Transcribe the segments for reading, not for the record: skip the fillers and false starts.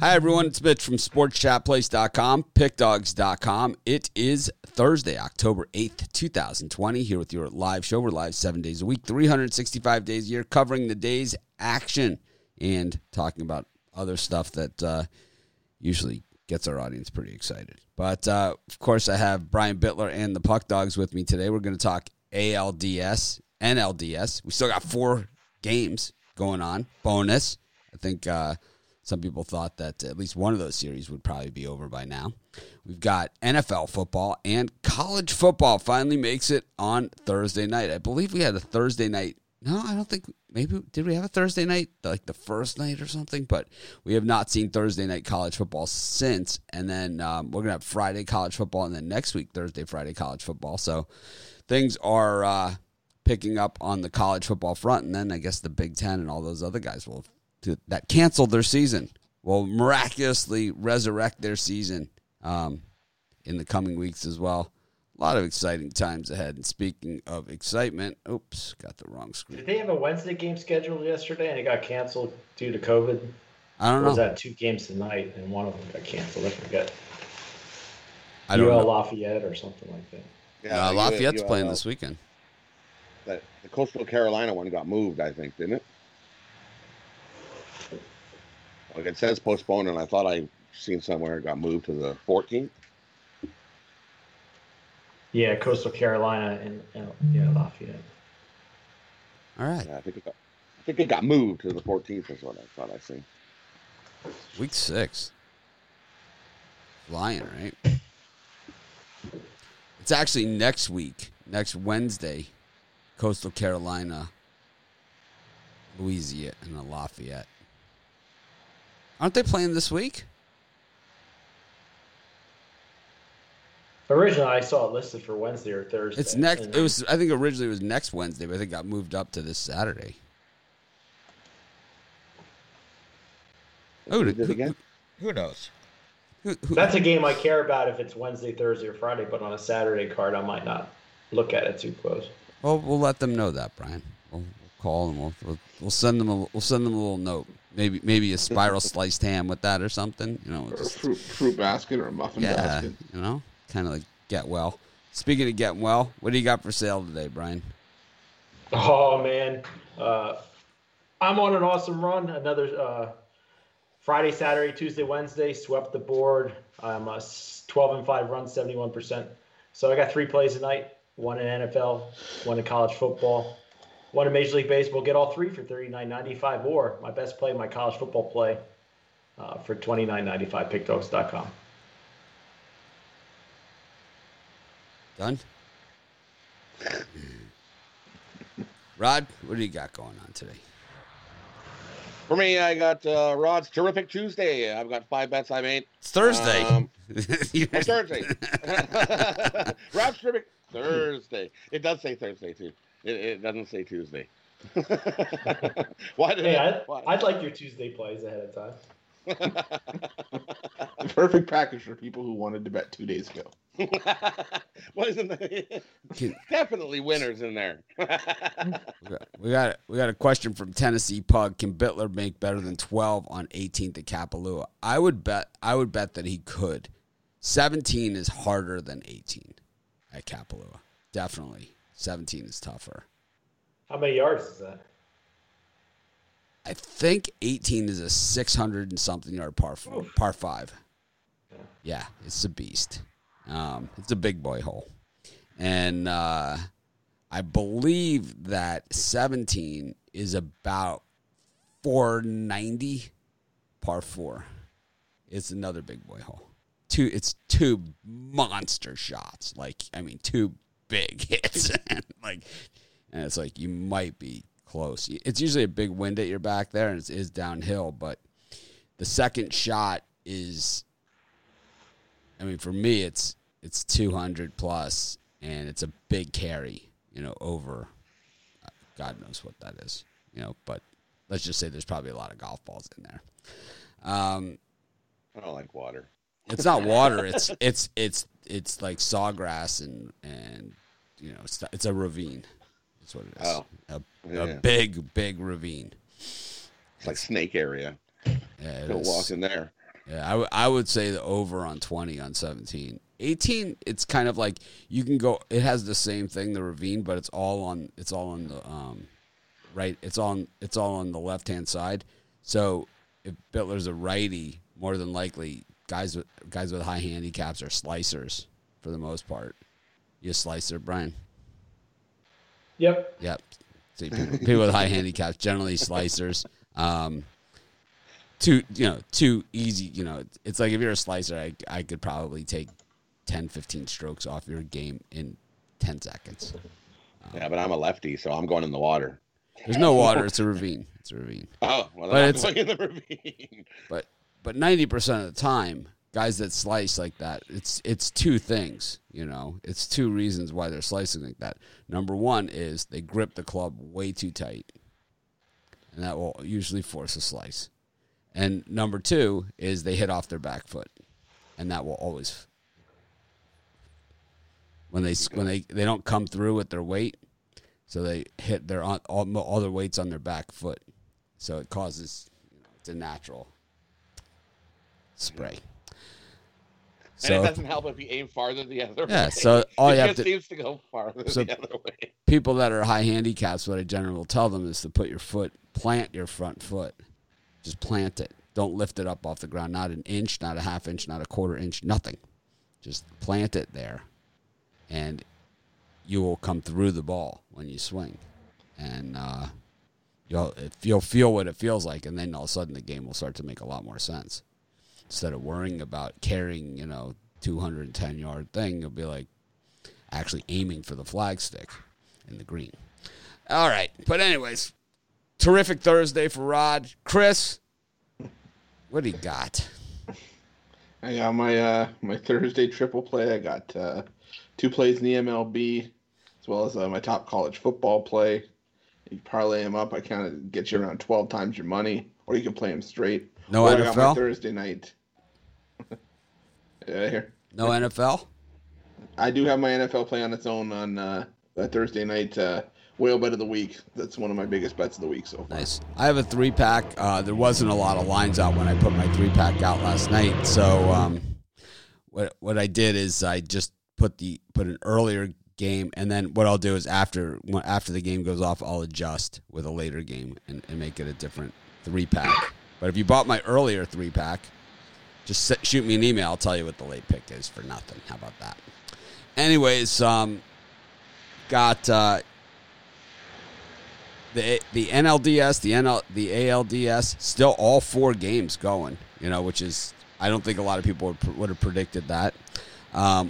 Hi, everyone. It's Mitch from sportschatplace.com, pickdogs.com. It is Thursday, October 8th, 2020, here with your live show. We're live 7 days a week, 365 days a year, covering the day's action and talking about other stuff that usually gets our audience pretty excited. But, of course, I have Brian Bittler and the Puck Dogs with me today. We're going to talk ALDS, NLDS. We still got 4 games going on, bonus. I think some people thought that at least one of those series would probably be over by now. We've got NFL football, and college football finally makes it on Thursday night. I believe we had a Thursday night. No, I don't think. Maybe did we have a Thursday night, like the first night or something? But we have not seen Thursday night college football since. And then we're gonna have Friday college football, and then next week Thursday, Friday college football. So things are picking up on the college football front. And then I guess the Big Ten and all those other guys that canceled their season will miraculously resurrect their season in the coming weeks as well. A lot of exciting times ahead. And speaking of excitement, oops, got the wrong screen. Did they have a Wednesday game scheduled yesterday and it got canceled due to COVID? I don't know. Or was that 2 games tonight and one of them got canceled? I forget. I don't know. UL Lafayette or something like that. Yeah, Lafayette's playing this weekend. The Coastal Carolina one got moved, I think, didn't it? Like it says postponed, and I thought I seen somewhere it got moved to the 14th. Yeah, Coastal Carolina and Lafayette. All right. Yeah, I think it got moved to the 14th is what I thought I seen. Week 6. Flying, right? It's actually next week, next Wednesday, Coastal Carolina, Louisiana, and Lafayette. Aren't they playing this week? Originally, I saw it listed for Wednesday or Thursday. It's next. It was. I think originally it was next Wednesday, but I think it got moved up to this Saturday. Oh, did it again? Who knows? That's a game I care about if it's Wednesday, Thursday, or Friday. But on a Saturday card, I might not look at it too close. Well, we'll let them know that, Brian. We'll call them. We'll send them a. We'll send them a little note. Maybe a spiral sliced ham with that or something. You know, or just, a fruit basket or a muffin basket. You know. Kind of like get well. Speaking of getting well, what do you got for sale today, Brian? Oh, man. I'm on an awesome run. Another Friday, Saturday, Tuesday, Wednesday. Swept the board. I'm a 12-5 run, 71%. So I got 3 plays a night. 1 in NFL, 1 in college football, 1 in Major League Baseball. Get all 3 for $39.95 or my best play, my college football play for $29.95, pickdogs.com. Done? Rod, what do you got going on today? For me, I got Rod's Terrific Tuesday. I've got 5 bets I made. It's Thursday. It's Thursday. Rod's Terrific Thursday. It does say Thursday, too. It doesn't say Tuesday. I'd like your Tuesday plays ahead of time. The perfect package for people who wanted to bet 2 days ago. Wasn't that definitely winners in there? We got a question from Tennessee Pug. Can Bittler make better than 12 on 18th at Kapalua? I would bet that he could. 17 is harder than 18 at Kapalua. Definitely. 17 is tougher. How many yards is that? I think 18 is a 600 and something yard par 5. Yeah, it's a beast. It's a big boy hole. And I believe that 17 is about 490 par 4. It's another big boy hole. It's two monster shots. Like, I mean, 2 big hits. And it's like you might be close. It's usually a big wind at your back there, and it is downhill, but the second shot is, I mean, for me, it's 200 plus, and it's a big carry, you know, over God knows what that is, you know, but let's just say there's probably a lot of golf balls in there. I don't like water. It's not water. It's like sawgrass and you know, it's a ravine. That's what it is. Oh. A big ravine. It's like snake area. Yeah, he'll walk in there. Yeah, I would say the over on 20 on 17. 18, it's kind of like you can go. It has the same thing, the ravine, but it's all on the right. It's all on the left hand side. So if Bittler's a righty, more than likely guys with high handicaps are slicers for the most part. You a slicer, Brian? Yep. See, people with high handicaps generally slicers. Too easy. It's like if you're a slicer, I could probably take 10, 15 strokes off your game in 10 seconds. But I'm a lefty, so I'm going in the water. There's no water. It's a ravine. Oh, well, I'm going in the ravine. But 90% of the time, guys that slice like that, it's two things. It's two reasons why they're slicing like that. Number one is they grip the club way too tight, and that will usually force a slice. And number two is they hit off their back foot, and that will always when they don't come through with their weight, so they hit their all their weights on their back foot, so it causes it's a natural spray. So, and it doesn't help if you aim farther the other way. Yeah, so all you have to seems to go farther the other way. People that are high handicaps, what I generally will tell them is to plant your front foot. Just plant it. Don't lift it up off the ground. Not an inch, not a half inch, not a quarter inch, nothing. Just plant it there, and you will come through the ball when you swing. And you'll feel what it feels like, and then all of a sudden the game will start to make a lot more sense. Instead of worrying about carrying, 210-yard thing, you'll be like actually aiming for the flag stick in the green. All right. But anyways, terrific Thursday for Rod. Chris, what do you got? I got my Thursday triple play. I got two plays in the MLB, as well as my top college football play. You parlay them up. I kind of get you around 12 times your money, or you can play them straight. No NFL? I got my Thursday night. Here. No NFL? I do have my NFL play on its own on Thursday night. Whale bet of the week. That's one of my biggest bets of the week so far. Nice. I have a three-pack. There wasn't a lot of lines out when I put my three-pack out last night. So what I did is I just put an earlier game, and then what I'll do is after the game goes off, I'll adjust with a later game and make it a different three-pack. But if you bought my earlier three-pack, just shoot me an email. I'll tell you what the late pick is for nothing. How about that? Anyways, got... The NLDS, the ALDS, still all four games going, which is, I don't think a lot of people would have predicted that.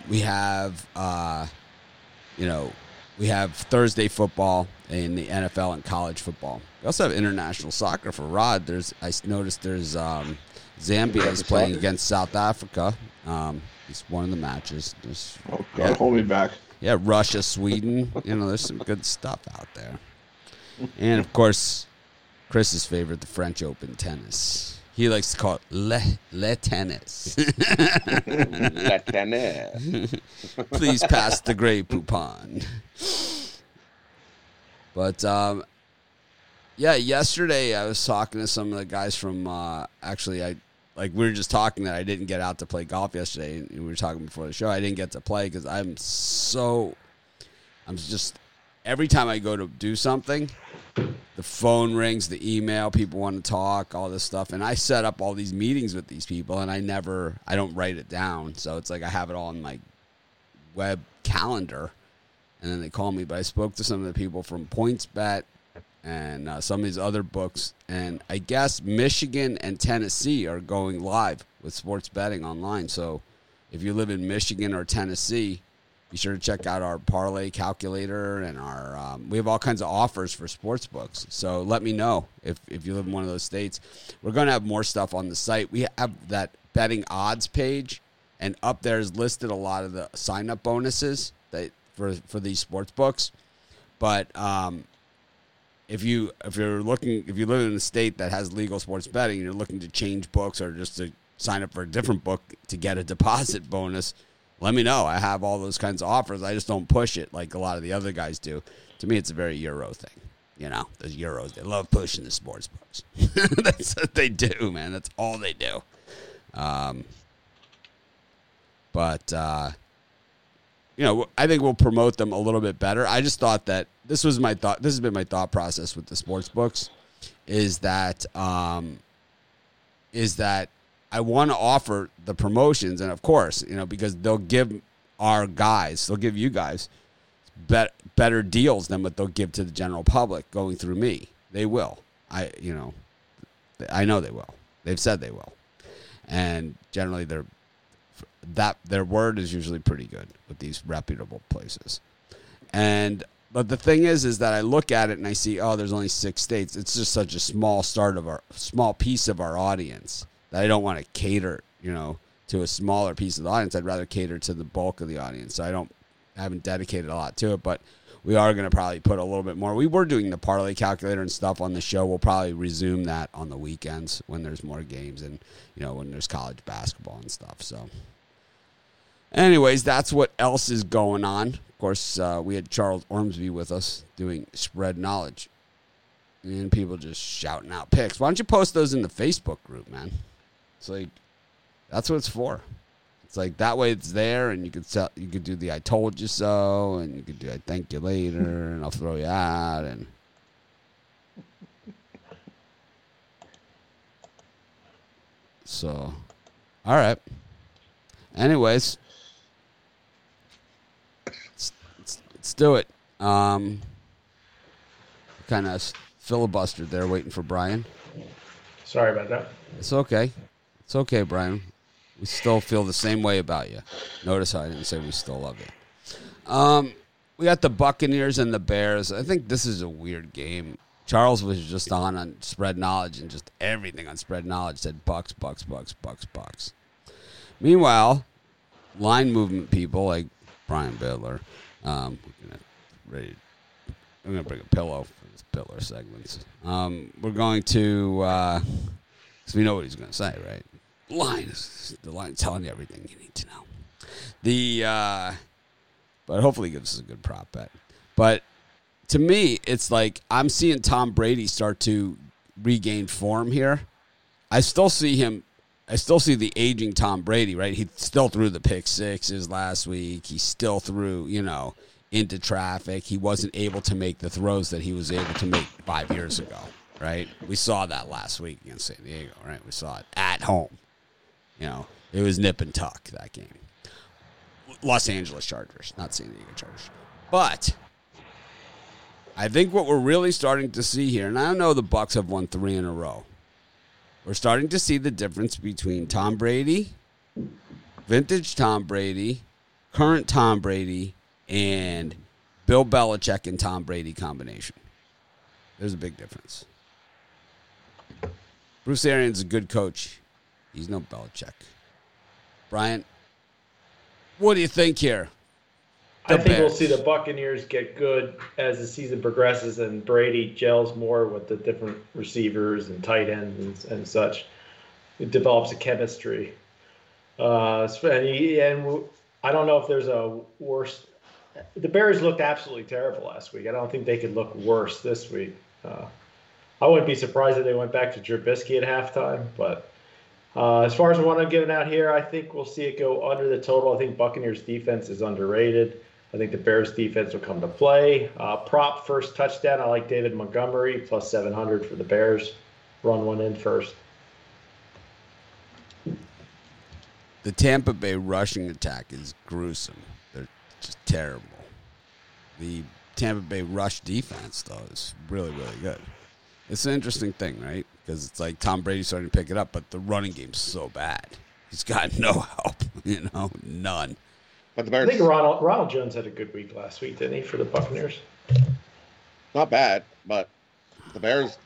We have, Thursday football in the NFL and college football. We also have international soccer for Rod. I noticed there's Zambia is playing against South Africa. It's one of the matches. Oh, God, yeah. Hold me back. Yeah, Russia, Sweden. There's some good stuff out there. And, of course, Chris's favorite, the French Open tennis. He likes to call it le tennis. Le tennis. Please pass the Grey Poupon. But, yesterday I was talking to some of the guys from we were just talking that I didn't get out to play golf yesterday. And we were talking before the show. I didn't get to play because I'm just – every time I go to do something, the phone rings, the email, people want to talk, all this stuff. And I set up all these meetings with these people, and I don't write it down. So it's like I have it all in my web calendar, and then they call me. But I spoke to some of the people from PointsBet and some of these other books. And I guess Michigan and Tennessee are going live with sports betting online. So if you live in Michigan or Tennessee, be sure to check out our parlay calculator and our we have all kinds of offers for sports books. So let me know if you live in one of those states. We're going to have more stuff on the site. We have that betting odds page, and up there is listed a lot of the sign-up bonuses for these sports books. But if you live in a state that has legal sports betting and you're looking to change books or just to sign up for a different book to get a deposit bonus, let me know. I have all those kinds of offers. I just don't push it like a lot of the other guys do. To me, it's a very Euro thing. You know, those Euros, they love pushing the sports books. That's what they do, man. That's all they do. You know, I think we'll promote them a little bit better. I just thought that this was my thought. This has been my thought process with the sports books is that I want to offer the promotions. And of course, you know, because they'll give you guys better deals than what they'll give to the general public going through me. They will. I know they will. They've said they will. And generally their word is usually pretty good with these reputable places. But the thing is that I look at it and I see, oh, there's only 6 states. It's just such a small piece of our audience that I don't want to cater, you know, to a smaller piece of the audience. I'd rather cater to the bulk of the audience. So I haven't dedicated a lot to it, but we are going to probably put a little bit more. We were doing the parlay calculator and stuff on the show. We'll probably resume that on the weekends when there's more games and, you know, when there's college basketball and stuff. So anyways, that's what else is going on. Of course, we had Charles Ormsby with us doing spread knowledge and people just shouting out picks. Why don't you post those in the Facebook group, man? It's like, that's what it's for. It's like that way it's there, and you could do the I told you so, and you could do I thank you later, and I'll throw you out, and so, all right. Anyways, let's do it. Kind of filibustered there, waiting for Brian. Sorry about that. It's okay, Brian. We still feel the same way about you. Notice how I didn't say we still love you. We got the Buccaneers and the Bears. I think this is a weird game. Charles was just on Spread Knowledge, and just everything on Spread Knowledge said Bucks, Bucks, Bucks, Bucks, Bucks. Meanwhile, line movement people like Brian Bittler. I'm going to bring a pillow for this Bittler segments. We're going to, because we know what he's going to say, right? The line telling you everything you need to know. But hopefully gives us a good prop bet. But to me, it's like I'm seeing Tom Brady start to regain form here. I still see the aging Tom Brady, right? He still threw the pick sixes last week. He still threw, you know, into traffic. He wasn't able to make the throws that he was able to make 5 years ago, right? We saw that last week against San Diego, right? We saw it at home. You know, it was nip and tuck, that game. Los Angeles Chargers, not San Diego Chargers. But I think what we're really starting to see here, and I know the Bucs have won 3 in a row. We're starting to see the difference between Tom Brady, vintage Tom Brady, current Tom Brady, and Bill Belichick and Tom Brady combination. There's a big difference. Bruce Arians is a good coach. He's no Belichick. Brian, what do you think here? I think we'll see the Buccaneers get good as the season progresses and Brady gels more with the different receivers and tight ends and such. It develops a chemistry. And I don't know if there's a worse. The Bears looked absolutely terrible last week. I don't think they could look worse this week. I wouldn't be surprised if they went back to Trubisky at halftime, but as far as the one I'm giving out here, I think we'll see it go under the total. I think Buccaneers defense is underrated. I think the Bears defense will come to play. Prop first touchdown. I like David Montgomery, plus 700 for the Bears. Run one in first. The Tampa Bay rushing attack is gruesome. They're just terrible. The Tampa Bay rush defense, though, is really, really good. It's an interesting thing, right? Because it's like Tom Brady's starting to pick it up, but the running game's so bad. He's got no help, you know, none. But the Bears, I think Ronald Jones had a good week last week, didn't he, for the Buccaneers? Not bad, but the Bears'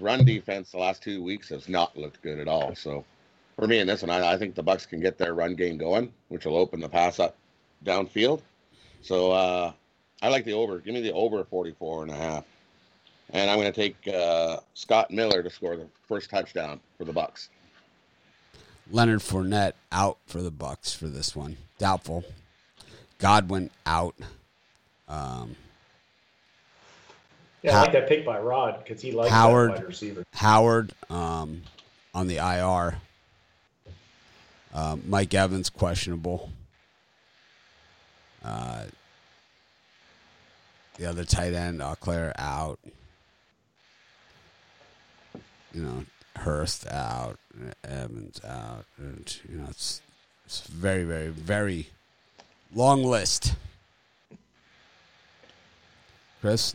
run defense the last 2 weeks has not looked good at all. So for me in this one, I think the Bucs can get their run game going, which will open the pass up downfield. So I like the over. Give me the over 44.5. And I'm going to take Scott Miller to score the first touchdown for the Bucs. Leonard Fournette out for the Bucs for this one. Doubtful. Godwin out. Yeah, I like that pick by Rod because he likes Howard, that wide receiver. Howard on the IR. Mike Evans, questionable. The other tight end, Eau Claire, out. You know, Hurst out, Evans out. And, you know, it's a very, very, very long list. Chris?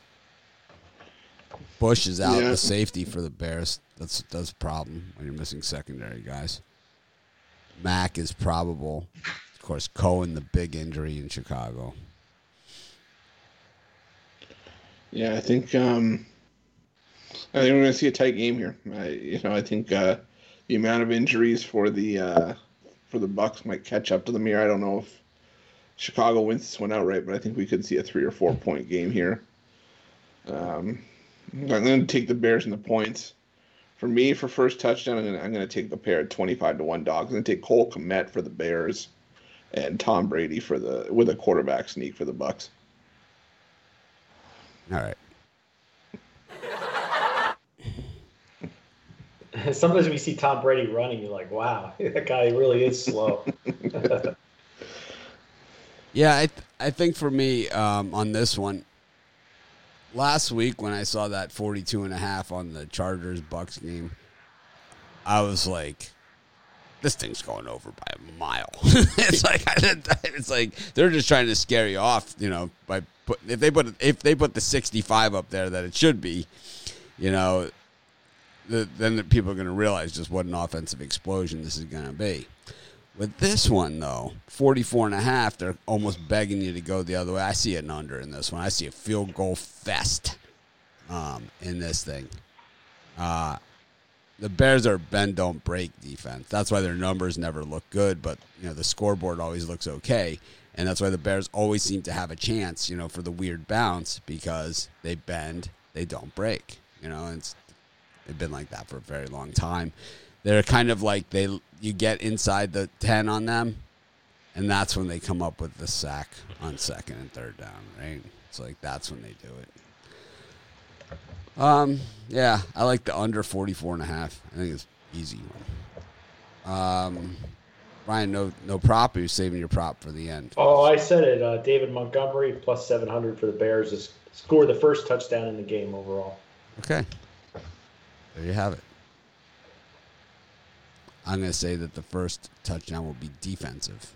Bush is out, the safety for the Bears. That's a problem when you're missing secondary guys. Mack is probable. Of course, Cohen, the big injury in Chicago. Yeah, I think we're going to see a tight game here. I think the amount of injuries for the Bucs might catch up to them here. I don't know if Chicago wins this one outright, but I think we could see a 3 or 4 point game here. I'm going to take the Bears and the points. For me, for first touchdown, I'm going to take the pair at 25-1 dogs. I'm going to take Cole Kmet for the Bears and Tom Brady with a quarterback sneak for the Bucs. All right. Sometimes we see Tom Brady running, you're like, wow, that guy really is slow. Yeah, I think for me on this one, last week when I saw that 42.5 on the Chargers-Bucks game, I was like, this thing's going over by a mile. It's like they're just trying to scare you off, you know, by if they put the 65 up there that it should be, you know, then the people are going to realize just what an offensive explosion this is going to be. With this one, though, 44.5, they're almost begging you to go the other way. I see an under in this one. I see a field goal fest in this thing. The Bears are bend-don't-break defense. That's why their numbers never look good, but you know the scoreboard always looks okay, and that's why the Bears always seem to have a chance, you know, for the weird bounce because they bend, they don't break. You know, and they've been like that for a very long time. They're kind of like you get inside the 10 on them, and that's when they come up with the sack on second and third down, right? It's like that's when they do it. Yeah, I like the under 44.5. I think it's easy. Ryan, no prop. Or you're saving your prop for the end. Oh, I said it. David Montgomery plus 700 for the Bears to score the first touchdown in the game overall. Okay, there you have it. I'm going to say that the first touchdown will be defensive.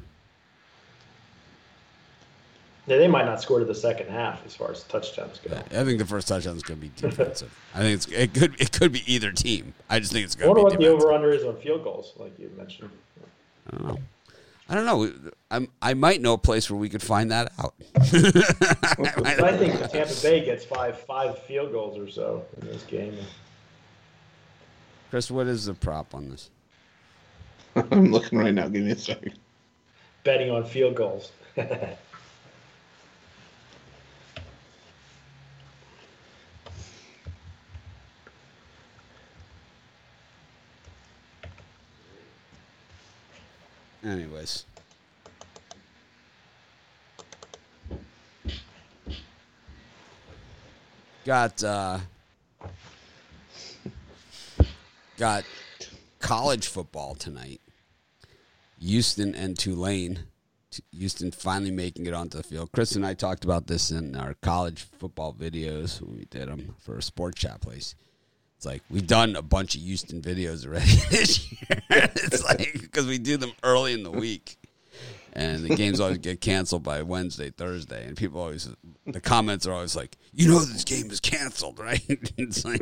Yeah, they might not score to the second half as far as touchdowns go. Yeah, I think the first touchdown is going to be defensive. I think it could be either team. I just think it's going to be defensive. I wonder what the over-under is on field goals, like you mentioned. I don't know. I might know a place where we could find that out. I think Tampa Bay gets five field goals or so in this game. Chris, what is the prop on this? I'm looking right now. Give me a second. Betting on field goals. Anyways. Got college football tonight. Houston and Tulane. Houston finally making it onto the field. Chris and I talked about this in our college football videos when we did them for Sports Chat Place. It's like we've done a bunch of Houston videos already this year. It's like because we do them early in the week. And the games always get canceled by Wednesday, Thursday. And people always, the comments are always like, you know this game is canceled, right? It's like,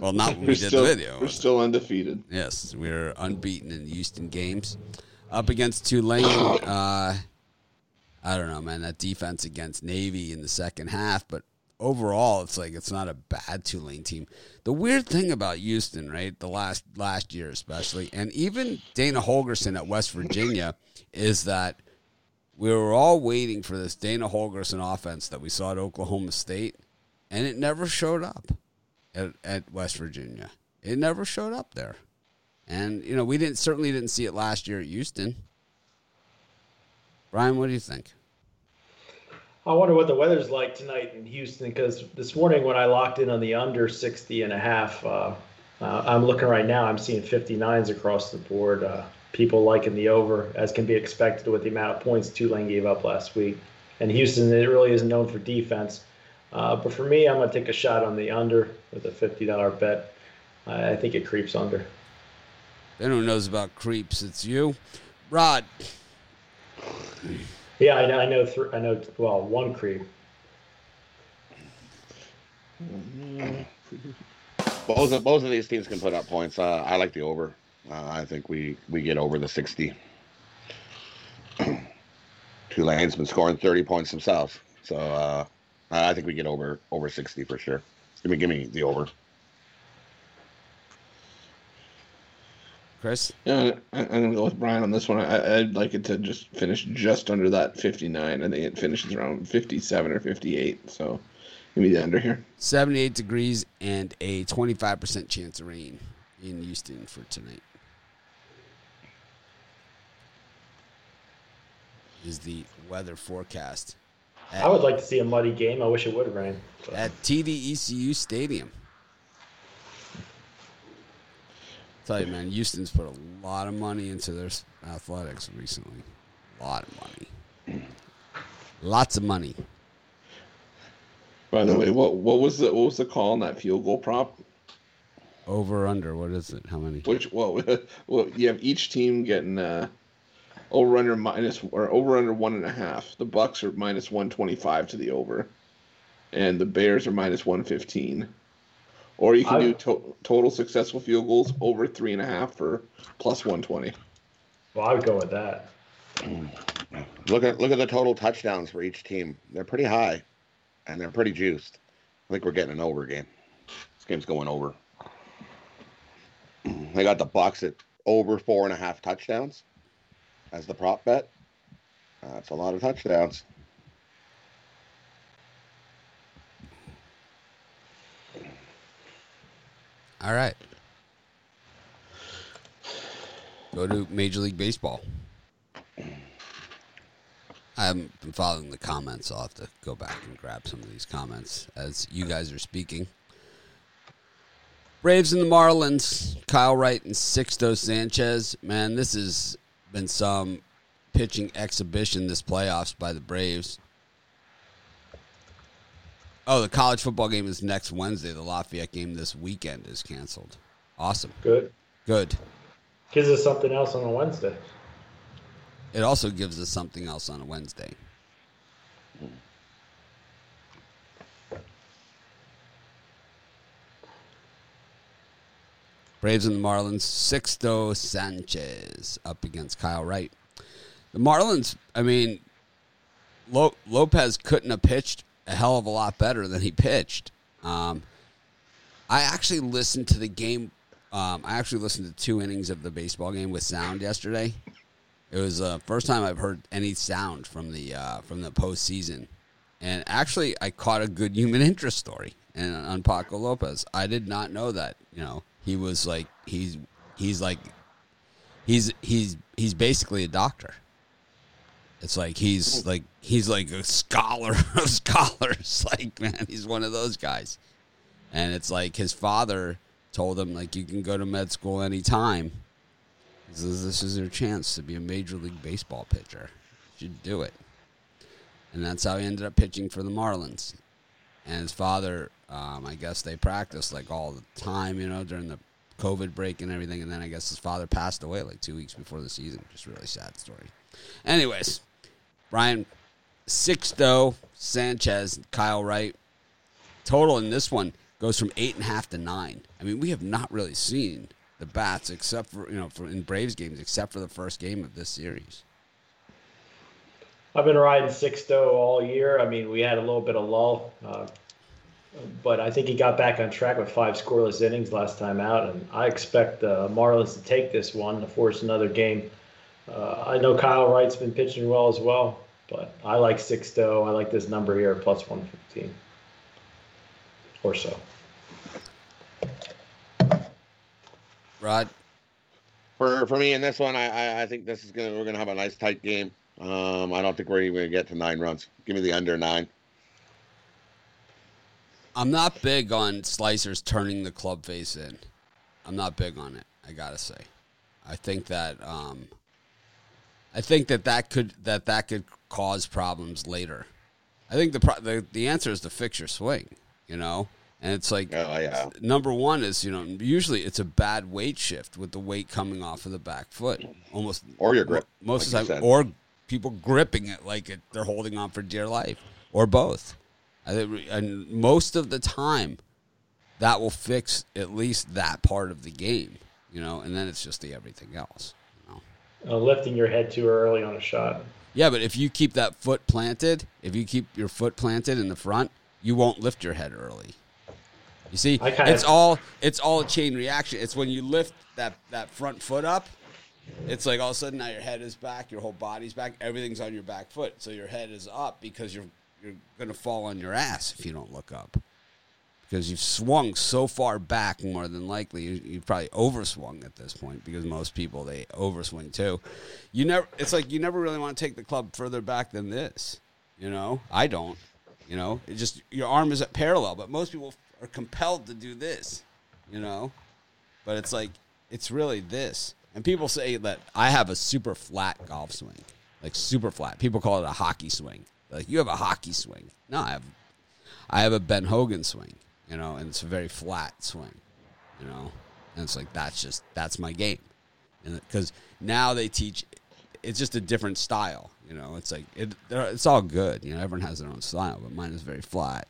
well, not when we did the video. We're still undefeated. Yes, we're unbeaten in the Houston games. Up against Tulane, I don't know, man, that defense against Navy in the second half. But overall, it's like it's not a bad Tulane team. The weird thing about Houston, right, the last year especially, and even Dana Holgorsen at West Virginia, is that we were all waiting for this Dana Holgorsen offense that we saw at Oklahoma State, and it never showed up at West Virginia. It never showed up there. And, you know, we certainly didn't see it last year at Houston. Brian, what do you think? I wonder what the weather's like tonight in Houston, because this morning when I locked in on the under 60.5, I'm looking right now, I'm seeing 59s across the board. People liking the over, as can be expected with the amount of points Tulane gave up last week. And Houston, it really isn't known for defense. But for me, I'm going to take a shot on the under with a $50 bet. I think it creeps under. Ben, who knows about creeps? It's you. Rod. Yeah, I know. Well, one creep. Both of these teams can put up points. I like the over. I think we get over the 60. Tulane's been scoring 30 points themselves, so I think we get over 60 for sure. Give me the over. Chris? Yeah, I'm going to go with Brian on this one. I'd like it to just finish just under that 59. I think it finishes around 57 or 58. So give me the under here. 78 degrees and a 25% chance of rain in Houston for tonight is the weather forecast. I would like to see a muddy game. I wish it would rain. But. At TDECU Stadium. Tell you, man, Houston's put a lot of money into their athletics recently. A lot of money. Lots of money. By the way, what was the call on that field goal prop? Over under, what is it? How many? Well, you have each team getting over under minus or over under 1.5. The Bucs are minus 125 to the over, and the Bears are minus 115. Or you can do total successful field goals over 3.5 for plus 120. Well, I would go with that. Look at the total touchdowns for each team. They're pretty high, and they're pretty juiced. I think we're getting an over game. This game's going over. They got the Bucs at over 4.5 touchdowns as the prop bet. That's a lot of touchdowns. All right. Go to Major League Baseball. I haven't been following the comments. I'll have to go back and grab some of these comments as you guys are speaking. Braves and the Marlins, Kyle Wright and Sixto Sanchez. Man, this has been some pitching exhibition this playoffs by the Braves. Oh, the college football game is next Wednesday. The Lafayette game this weekend is canceled. Awesome. Good. Gives us something else on a Wednesday. It also gives us something else on a Wednesday. Braves and the Marlins. Sixto Sanchez up against Kyle Wright. The Marlins, I mean, Lopez couldn't have pitched a hell of a lot better than he pitched. I actually listened to the game. I actually listened to 2 innings of the baseball game with sound yesterday. It was the first time I've heard any sound from the postseason. And actually, I caught a good human interest story on Paco Lopez. I did not know that. You know, he was like he's basically a doctor. It's like he's like a scholar of scholars. Like, man, he's one of those guys. And it's like his father told him, like, you can go to med school anytime. He says, this is your chance to be a Major League Baseball pitcher. You should do it. And that's how he ended up pitching for the Marlins. And his father, I guess they practiced, like, all the time, you know, during the COVID break and everything. And then I guess his father passed away, like, 2 weeks before the season. Just a really sad story. Anyways, Brian, Sixto Sanchez, Kyle Wright. Total in this one goes from 8.5 to 9. I mean, we have not really seen the bats except for, you know, in Braves games, except for the first game of this series. I've been riding Sixto all year. I mean, we had a little bit of lull, but I think he got back on track with 5 scoreless innings last time out, and I expect the Marlins to take this one to force another game. I know Kyle Wright's been pitching well as well, but I like Sixto. I like this number here, plus 115 or so. Rod? For me in this one, I think we're going to have a nice tight game. I don't think we're even going to get to 9 runs. Give me the under 9. I'm not big on slicers turning the club face in. I'm not big on it, I got to say. I think that could cause problems later. I think the answer is to fix your swing, you know? And it's like, number one is, you know, usually it's a bad weight shift with the weight coming off of the back foot. Almost. Or your grip. Most of the time. Or people gripping it like they're holding on for dear life. Or both. And most of the time, that will fix at least that part of the game, you know, and then it's just the everything else. You know? Lifting your head too early on a shot. Yeah, but if you keep that foot planted, if you keep your foot planted in the front, you won't lift your head early. You see, it's all a chain reaction. It's when you lift that front foot up, it's like all of a sudden now your head is back, your whole body's back, everything's on your back foot. So your head is up because you're going to fall on your ass if you don't look up. Because you've swung so far back more than likely. You've probably overswung at this point because most people, they overswing too. It's like you never really want to take the club further back than this, you know? I don't, you know? It just, your arm is at parallel, but most people are compelled to do this, you know? But it's like, it's really this. And people say that I have a super flat golf swing, like super flat. People call it a hockey swing. Like, you have a hockey swing. No, I have a Ben Hogan swing, you know, and it's a very flat swing, you know. And it's like, that's my game. And because now they teach, it's just a different style, you know. It's like, it's all good. You know, everyone has their own style, but mine is very flat.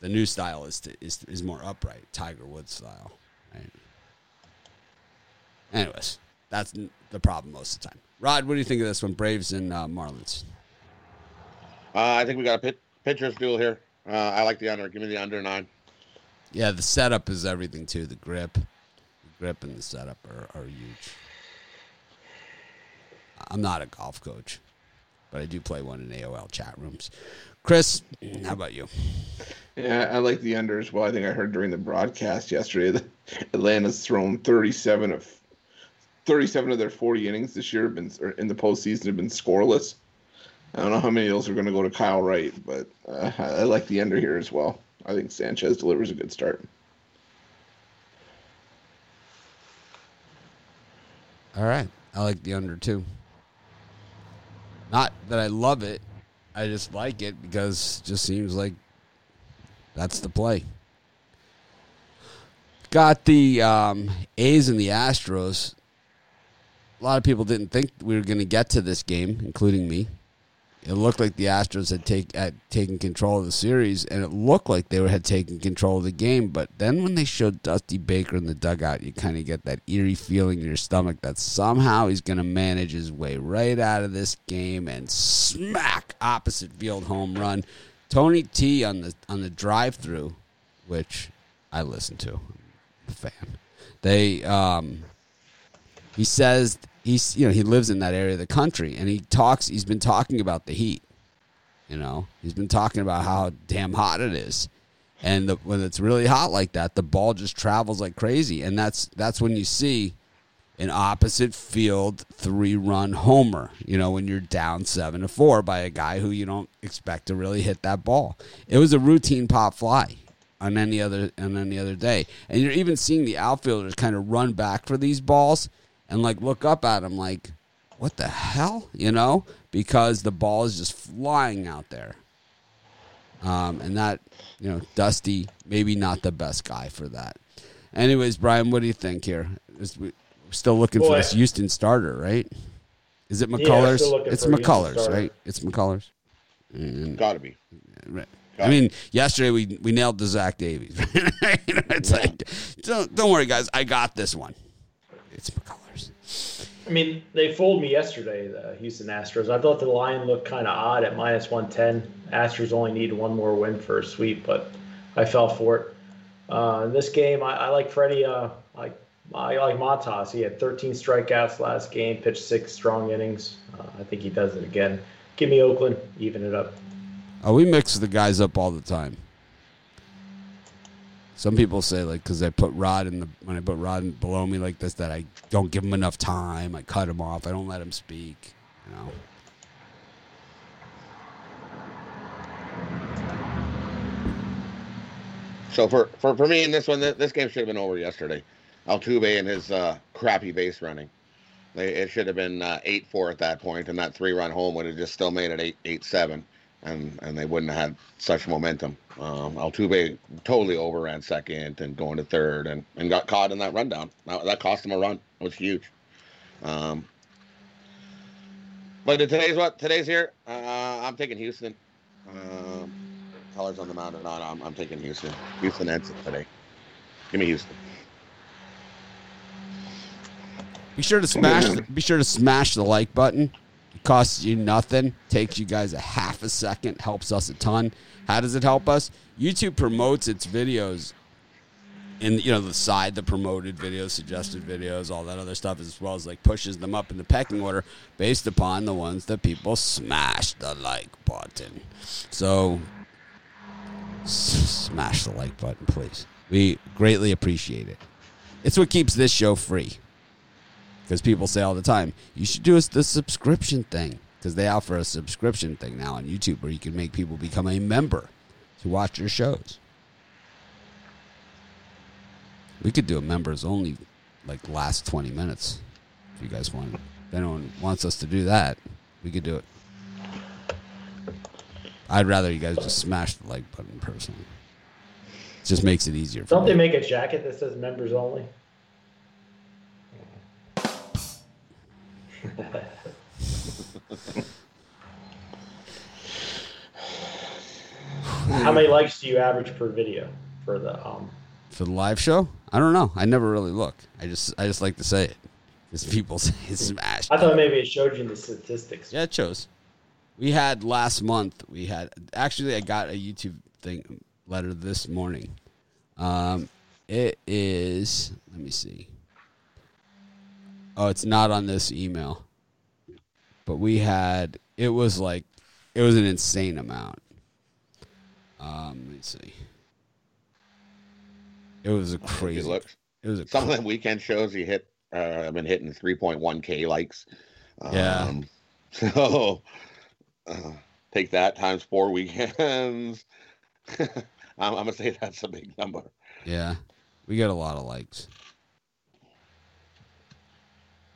The new style is more upright, Tiger Woods style, right? Anyways, that's the problem most of the time. Rod, what do you think of this one, Braves and Marlins? I think we got a pitcher's duel here. I like the under. Give me the under 9. Yeah, the setup is everything, too. The grip and the setup are huge. I'm not a golf coach, but I do play one in AOL chat rooms. Chris, how about you? Yeah, I like the under as well. I think I heard during the broadcast yesterday that Atlanta's thrown 37 of their 40 innings this year in the postseason have been scoreless. I don't know how many of those are going to go to Kyle Wright, but I like the under here as well. I think Sanchez delivers a good start. All right. I like the under, too. Not that I love it. I just like it because it just seems like that's the play. Got the A's and the Astros. A lot of people didn't think we were going to get to this game, including me. It looked like the Astros had taken control of the series, and it looked like they had taken control of the game. But then when they showed Dusty Baker in the dugout, you kind of get that eerie feeling in your stomach that somehow he's going to manage his way right out of this game and smack opposite field home run. Tony T on the drive-thru, which I listen to. I'm a fan. They he says... He's, you know, he lives in that area of the country, and he's been talking about the heat, you know. He's been talking about how damn hot it is. And when it's really hot like that, the ball just travels like crazy. And that's when you see an opposite field 3-run homer, you know, when you're down 7-4 by a guy who you don't expect to really hit that ball. It was a routine pop fly on any other day. And you're even seeing the outfielders kind of run back for these balls and, like, look up at him like, what the hell, you know? Because the ball is just flying out there. And that, you know, Dusty, maybe not the best guy for that. Anyways, Brian, what do you think here? We're still looking for this Houston starter, right? Is it McCullers? Yeah, it's McCullers, right? It's McCullers. It's got to be. Right. I mean, yesterday we nailed the Zach Davies. Right? You know, it's like, don't worry, guys. I got this one. It's McCullers. I mean, they fooled me yesterday, the Houston Astros. I thought the line looked kind of odd at -110. Astros only need one more win for a sweep, but I fell for it. In this game, I like Freddie. I like Matas. He had 13 strikeouts last game, pitched 6 strong innings. I think he does it again. Give me Oakland, even it up. Oh, we mix the guys up all the time. Some people say, like, because when I put Rod below me like this, that I don't give him enough time. I cut him off. I don't let him speak. You know, So for me in this one, this game should have been over yesterday. Altuve and his crappy base running. It should have been 8-4 at that point, and that three-run home would have just still made it 8-7, and they wouldn't have had such momentum. Altuve totally overran second and going to third and got caught in that rundown. That cost him a run. It was huge. But today's here. I'm taking Houston. Colors on the mound or not, I'm taking Houston. Houston ends it today. Give me Houston. Be sure to smash the like button. It costs you nothing. Takes you guys a half a second. Helps us a ton. How does it help us? YouTube promotes its videos, and the promoted videos, suggested videos, all that other stuff, as well as pushes them up in the pecking order based upon the ones that people smash the like button. So smash the like button, please. We greatly appreciate it. It's what keeps this show free. Because people say all the time, you should do the subscription thing. Because they offer a subscription thing now on YouTube where you can make people become a member to watch your shows. We could do a members only, last 20 minutes. If you guys want. If anyone wants us to do that, we could do it. I'd rather you guys just smash the like button personally. It just makes it easier. Don't they make a jacket that says members only? How many likes do you average per video for the live show? I don't know. I never really look. I just like to say it because people say it's smashed. I thought maybe it showed you the statistics. Yeah, it shows. We had last month. I got a YouTube thing letter this morning. It is. Let me see. Oh, it's not on this email. But we had, it was an insane amount. Let me see. It was a crazy look. Some of the weekend shows he hit, I've been hitting 3.1K likes. So take that times 4 weekends. I'm going to say that's a big number. Yeah. We got a lot of likes.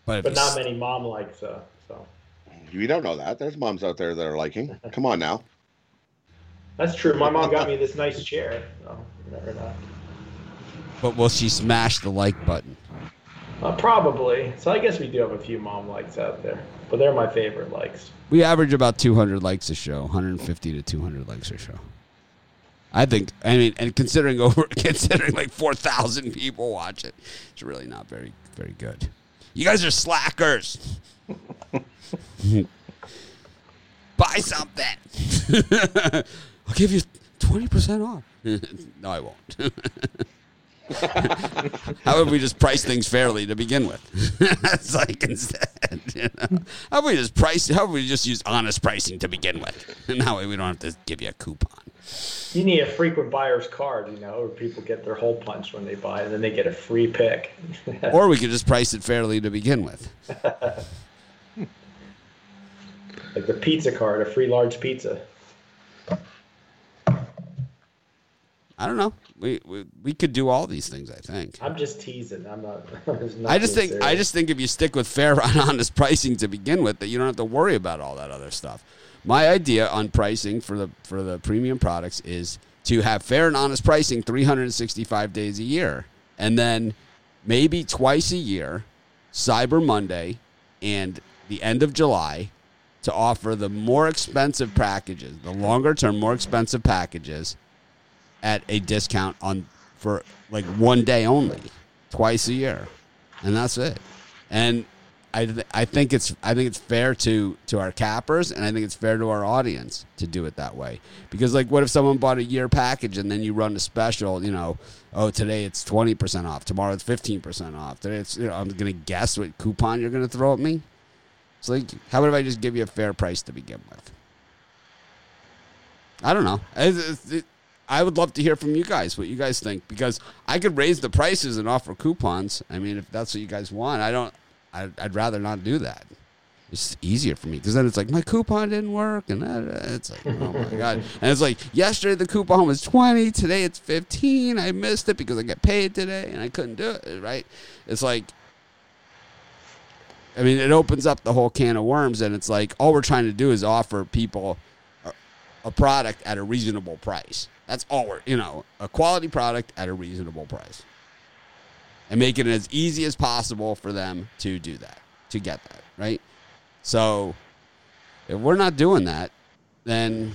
But not many mom likes, so. You don't know that. There's moms out there that are liking. Come on now. That's true. My mom got me this nice chair. No, never not. But will she smash the like button? Probably. So I guess we do have a few mom likes out there. But they're my favorite likes. We average about 200 likes a show, 150 to 200 likes a show. I think, and considering 4,000 people watch it, it's really not very, very good. You guys are slackers. Buy something. I'll give you 20% off. No, I won't. How about we just price things fairly to begin with? That's instead. How about we just use honest pricing to begin with? And that way we don't have to give you a coupon. You need a frequent buyer's card, where people get their hole punched when they buy, and then they get a free pick. Or we could just price it fairly to begin with. Like the pizza card, a free large pizza. I don't know. We could do all these things, I think. I'm just teasing. I'm not. I just think if you stick with fair and honest pricing to begin with, that you don't have to worry about all that other stuff. My idea on pricing for the premium products is to have fair and honest pricing 365 days a year, and then maybe twice a year, Cyber Monday and the end of July, to offer the more expensive packages, the longer-term, more expensive packages, at a discount for 1 day only, twice a year, and that's it. And I think it's fair to our cappers, and I think it's fair to our audience to do it that way. Because what if someone bought a year package and then you run a special, today it's 20% off, tomorrow it's 15% off. Today it's I'm gonna guess what coupon you're gonna throw at me. It's how about if I just give you a fair price to begin with? I don't know. I would love to hear from you guys, what you guys think, because I could raise the prices and offer coupons. If that's what you guys want, I'd rather not do that. it's easier for me because then it's like my coupon didn't work, and it's like, oh my god. And it's like yesterday the coupon was 20, today it's 15. I missed it because I got paid today and I couldn't do it. Right? It's like, I mean, it opens up the whole can of worms, and it's like all we're trying to do is offer people a product at a reasonable price. That's all we're, you know, a quality product at a reasonable price, and make it as easy as possible for them to do that, to get that right. So, if we're not doing that, then,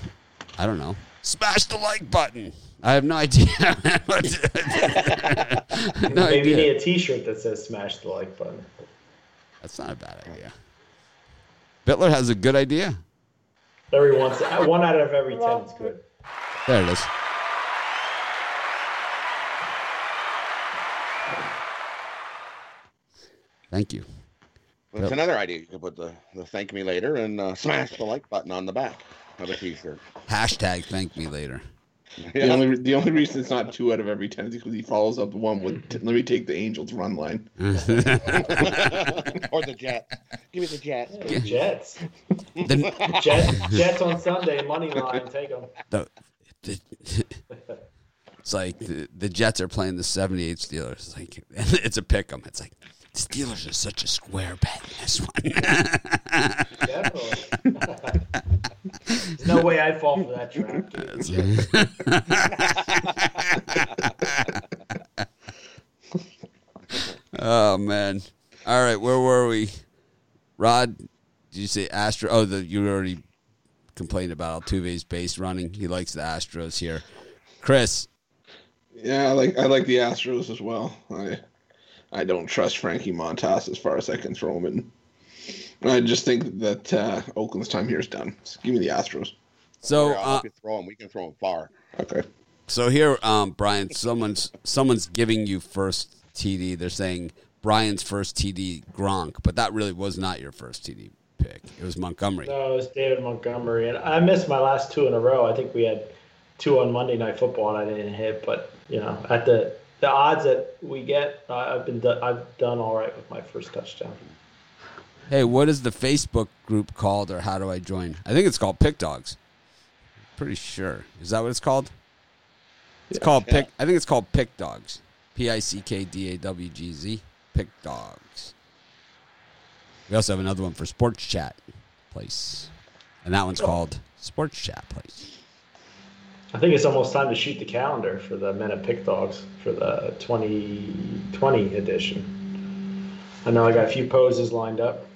I don't know, smash the like button. I have no idea. Maybe you need a t-shirt that says smash the like button. That's not a bad idea. Bittler has a good idea. Every once, one out of every 10 is good. There it is. Thank you. That's another idea. You can put the thank me later and smash the like button on the back of a t-shirt. Hashtag thank me later. The only reason it's not 2 out of every 10 is because he follows up one with, let me take the Angels run line. Or the Jets. Give me the Jets. Yeah, Jets. Jets on Sunday, money line, take them. It's like the Jets are playing the 78 Steelers. It's like, it's a pick 'em. It's like, Steelers are such a square bet in this one. There's no way I fall for that trap. Oh, man. All right, where were we? Rod, did you say Astros? Oh, you already complained about Altuve's base running. He likes the Astros here. Chris. Yeah, I like the Astros as well. I don't trust Frankie Montas as far as I can throw him in. I just think that Oakland's time here is done. So give me the Astros. So we can throw him far. Okay. So here, Brian, someone's giving you first TD. They're saying Brian's first TD Gronk, but that really was not your first TD pick. It was Montgomery. No, it was David Montgomery, and I missed my last 2 in a row. I think we had 2 on Monday Night Football, and I didn't hit. But you know, at the odds that we get, I've done all right with my first touchdown. Hey, what is the Facebook group called, or how do I join? I think it's called Pick Dogs. Pretty sure. Is that what it's called? I think it's called Pick Dogs. PICKDAWGZ. Pick Dogs. We also have another one for Sports Chat Place, and that one's called Sports Chat Place. I think it's almost time to shoot the calendar for the Men at Pick Dogs for the 2020 edition. I know I got a few poses lined up.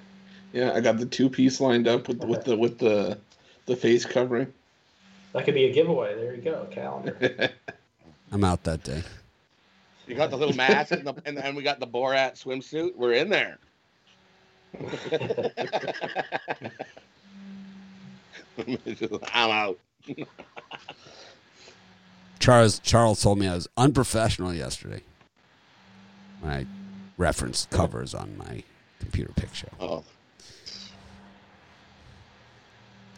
Yeah, I got the 2-piece lined up with the face covering. That could be a giveaway. There you go, calendar. I'm out that day. You got the little mask and we got the Borat swimsuit. We're in there. I'm out. Charles told me I was unprofessional yesterday when I referenced Covers on my computer picture. Oh.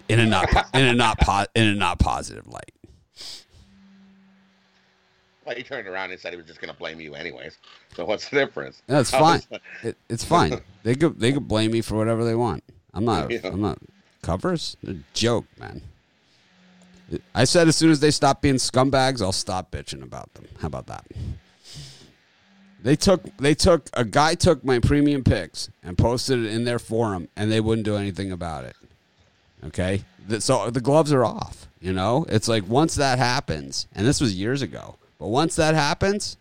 In a not positive light. Well, he turned around and said he was just going to blame you anyways. So what's the difference? No, it's fine. It's fine. They could blame me for whatever they want. I'm not Covers. They're a joke, man. I said as soon as they stop being scumbags, I'll stop bitching about them. How about that? A guy took my premium picks and posted it in their forum, and they wouldn't do anything about it. Okay? So the gloves are off, you know? It's like once that happens, and this was years ago, but once that happens,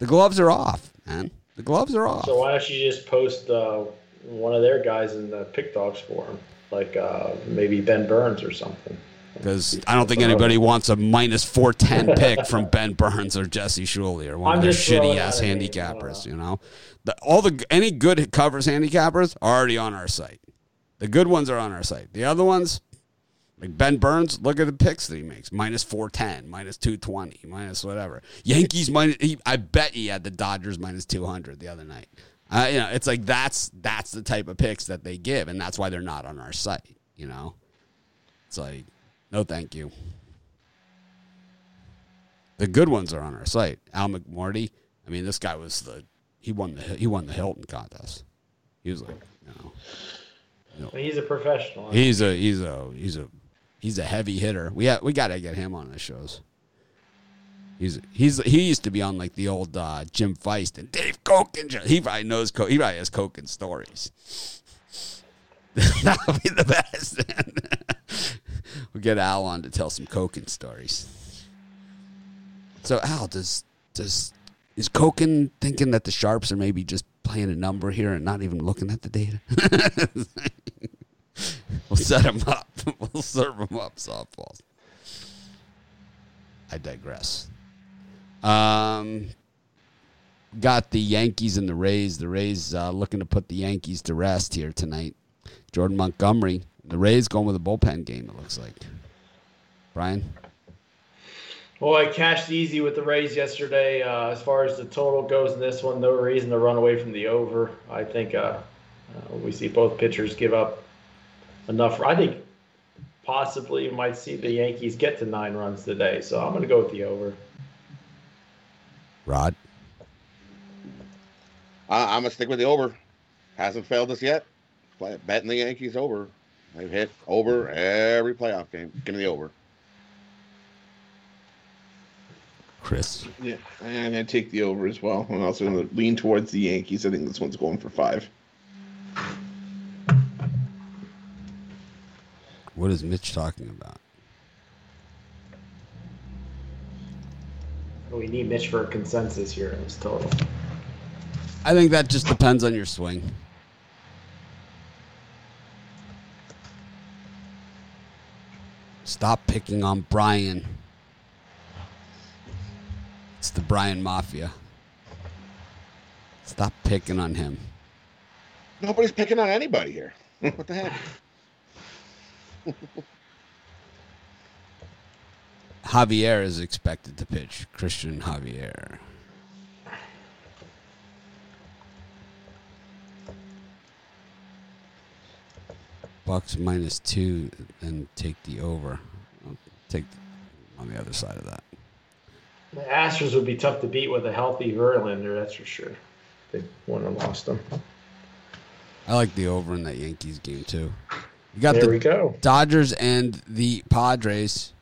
the gloves are off, man. The gloves are off. So why don't you just post one of their guys in the Pick Dogs forum, like maybe Ben Burns or something? Because I don't think anybody wants a -410 pick from Ben Burns or Jesse Shuley or one of their shitty ass handicappers. You know, any good Covers handicappers are already on our site. The good ones are on our site. The other ones, like Ben Burns, look at the picks that he makes: -410, -220, minus whatever. Yankees I bet he had the Dodgers -200 the other night. You know, it's like that's the type of picks that they give, and that's why they're not on our site. You know, it's like. No, thank you. The good ones are on our site. Al McMorty. I mean, this guy he won the Hilton contest. He was like, you know, know, he's a professional. He's a heavy hitter. We got to get him on the shows. He used to be on like the old Jim Feist and Dave Koken. He probably knows. He probably has Koken stories. That would be the best. We'll get Al on to tell some Koken stories. So Al, is Koken thinking that the Sharps are maybe just playing a number here and not even looking at the data? We'll set him up. We'll serve him up softballs. I digress. Got the Yankees and the Rays. The Rays looking to put the Yankees to rest here tonight. Jordan Montgomery. The Rays going with a bullpen game, it looks like. Brian? Well, I cashed easy with the Rays yesterday. As far as the total goes in this one, no reason to run away from the over. I think we see both pitchers give up enough. I think possibly we might see the Yankees get to 9 runs today, so I'm going to go with the over. Rod? I'm going to stick with the over. Hasn't failed us yet. Betting the Yankees over. They've hit over every playoff game. Give me the over. Chris? Yeah, I'm going to take the over as well. I'm also going to lean towards the Yankees. I think this one's going for 5. What is Mitch talking about? We need Mitch for a consensus here in this total. I think that just depends on your swing. Stop picking on Brian. It's the Brian Mafia. Stop picking on him. Nobody's picking on anybody here. What the heck? Javier is expected to pitch. Christian Javier. Bucks -2, then take the over. I'll take on the other side of that. The Astros would be tough to beat with a healthy Verlander, that's for sure. They won or lost them. I like the over in that Yankees game too. You got there we go. Dodgers and the Padres.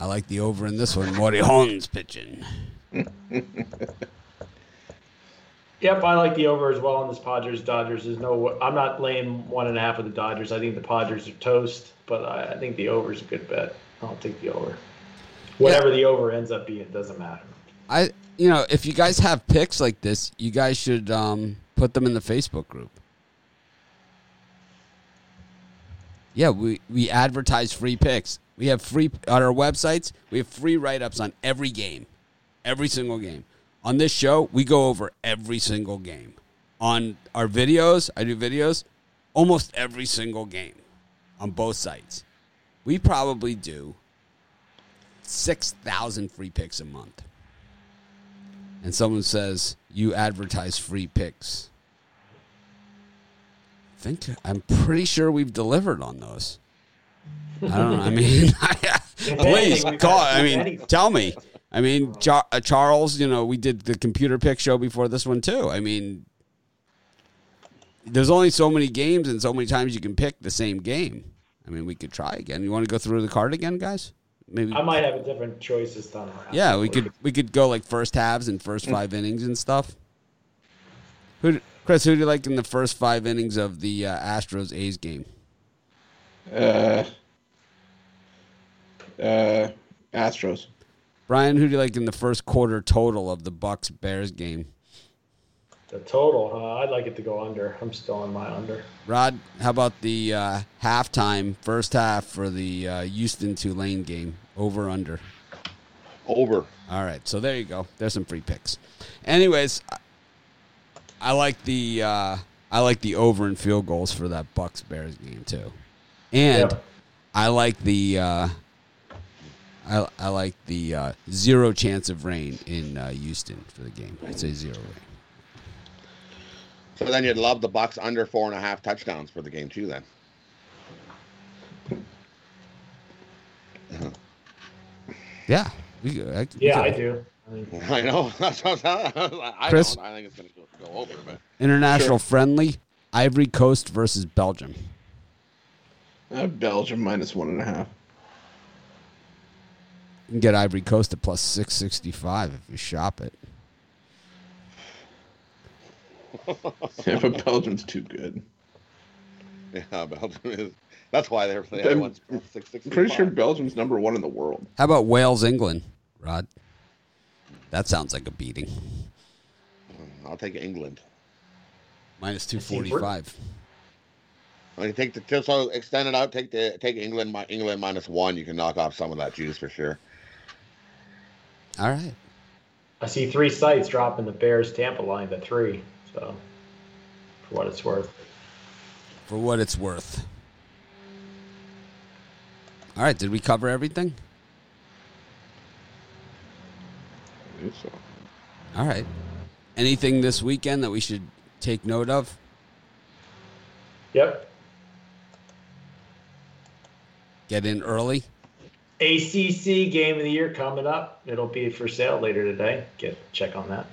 I like the over in this one. Morty Holmes pitching. Yep, I like the over as well on this Padres-Dodgers. I'm not laying 1.5 of the Dodgers. I think the Padres are toast, but I think the over is a good bet. I'll take the over. Whatever the over ends up being, it doesn't matter. If you guys have picks like this, you guys should put them in the Facebook group. Yeah, we advertise free picks. We have free on our websites. We have free write-ups on every game, every single game. On this show, we go over every single game. On our videos, I do videos, almost every single game on both sites. We probably do 6,000 free picks a month. And someone says, you advertise free picks. I'm pretty sure we've delivered on those. I don't know. I mean, please call. I mean, tell me. I mean, Charles, we did the computer pick show before this one too. I mean, there's only so many games and so many times you can pick the same game. I mean, we could try again. You want to go through the card again, guys? Maybe I might have a different choice this time around. Yeah, we could go like first halves and first 5 innings and stuff. Chris, who do you like in the first 5 innings of the Astros-A's game? Astros. Brian, who do you like in the first quarter total of the Bucks-Bears game? The total, I'd like it to go under. I'm still on my under. Rod, how about the halftime, first half for the Houston-Tulane game? Over, under? Over. All right, so there you go. There's some free picks. Anyways, I like the over in field goals for that Bucks Bears game too, and yep. I like the zero chance of rain in Houston for the game. I'd say 0 rain. So then you'd love the Bucks under 4.5 touchdowns for the game too. Then. Yeah. I do. I know. I think it's going to go over. But. International friendly. Ivory Coast versus Belgium. Belgium minus 1.5. You can get Ivory Coast at plus 665 if you shop it. Yeah, but Belgium's too good. Yeah, Belgium is. That's why they're playing. I'm pretty sure Belgium's number one in the world. How about Wales, England, Rod? That sounds like a beating. I'll take England. Minus 245. I mean, take the tips. So extend it out. Take England minus one. You can knock off some of that juice for sure. All right. I see three sites dropping the Bears Tampa line to 3. So, for what it's worth. All right, did we cover everything? I think so. All right. Anything this weekend that we should take note of? Yep. Get in early. ACC game of the year coming up. It'll be for sale later today. Check on that.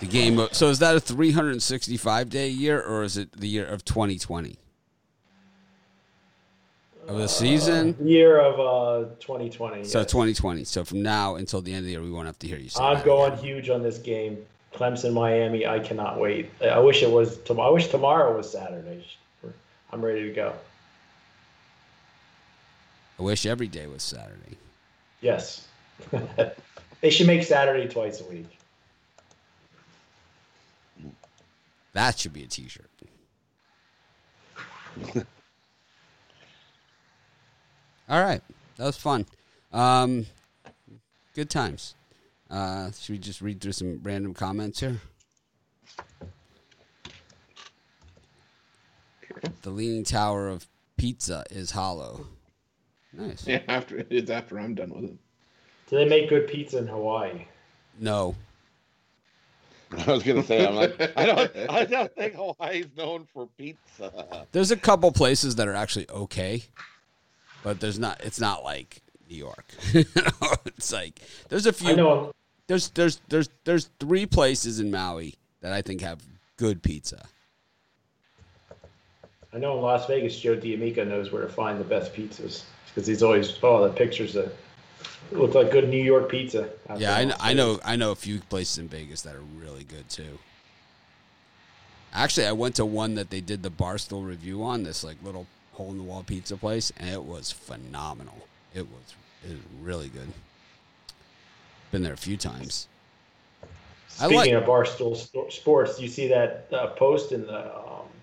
The game. So is that a 365-day year, or is it the year of 2020? Of the season? Year of 2020. So yes. 2020. So from now until the end of the year, we won't have to hear you say I'm going huge on this game. Clemson, Miami, I cannot wait. I wish tomorrow was Saturday. I'm ready to go. I wish every day was Saturday. Yes. They should make Saturday twice a week. That should be a t-shirt. All right. That was fun. Good times. Should we just read through some random comments here? The Leaning Tower of Pizza is hollow. Nice. Yeah, it's after I'm done with it. Do they make good pizza in Hawaii? No. I was gonna say, I'm like, I don't think Hawaii's known for pizza. There's a couple places that are actually okay, but there's not. It's not like New York. You know, it's like there's a few. I know. There's 3 places in Maui that I think have good pizza. I know in Las Vegas, Joe D'Amico knows where to find the best pizzas because he's always the pictures that. It looked like good New York pizza. Yeah, I know a few places in Vegas that are really good too. Actually, I went to one that they did the Barstool review on, this like little hole in the wall pizza place, and it was phenomenal. It was really good. Been there a few times. Speaking of Barstool Sports, you see that post in the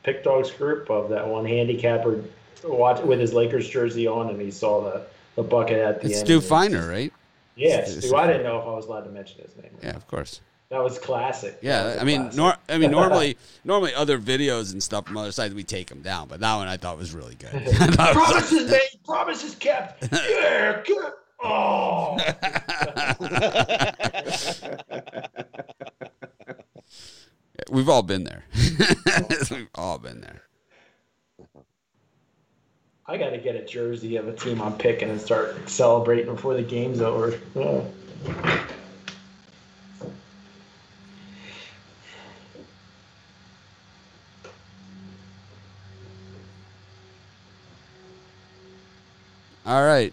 Pick Dogs group of that one handicapper with his Lakers jersey on, and he saw the bucket at the end. It's Stu Finer, right? Yeah, Stu. I didn't know if I was allowed to mention his name. Yeah, of course. That was classic. Yeah, I mean, normally other videos and stuff from the other side, we take them down. But that one I thought was really good. Promises made, promises kept. Yeah, good. Oh. We've all been there. We've all been there. I got to get a jersey of a team I'm picking and start celebrating before the game's over. Oh. All right.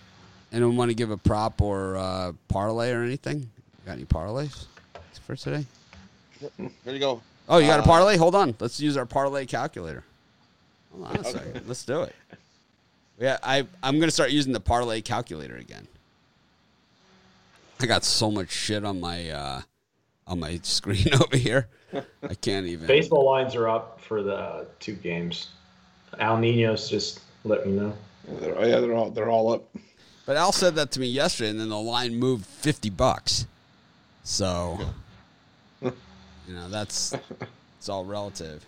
Anyone want to give a prop or parlay or anything? Got any parlays for today? There you go. Oh, you got a parlay? Hold on. Let's use our parlay calculator. Hold on a second. Let's do it. Yeah, I'm going to start using the parlay calculator again. I got so much shit on my screen over here. I can't even. Baseball lines are up for the 2 games. Al Nino's just let me know. They're all up. But Al said that to me yesterday, and then the line moved $50. So, that's it's all relative.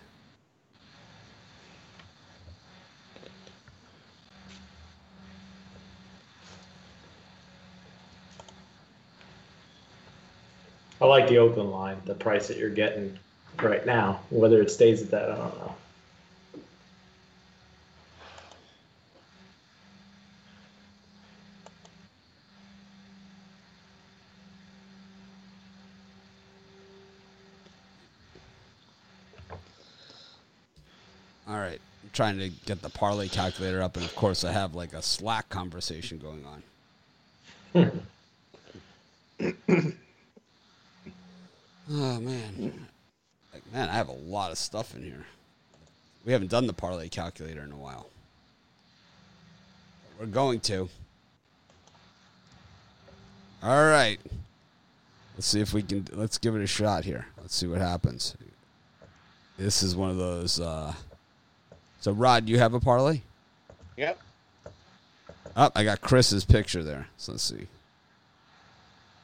I like the Oakland line, the price that you're getting right now. Whether it stays at that, I don't know. All right. I'm trying to get the parlay calculator up, and, of course, I have, like, a Slack conversation going on. Oh, man. Like, man, I have a lot of stuff in here. We haven't done the parlay calculator in a while. We're going to. All right. Let's see if we can. Let's give it a shot here. Let's see what happens. This is one of those. So, Rod, you have a parlay? Yep. Oh, I got Chris's picture there. So, let's see.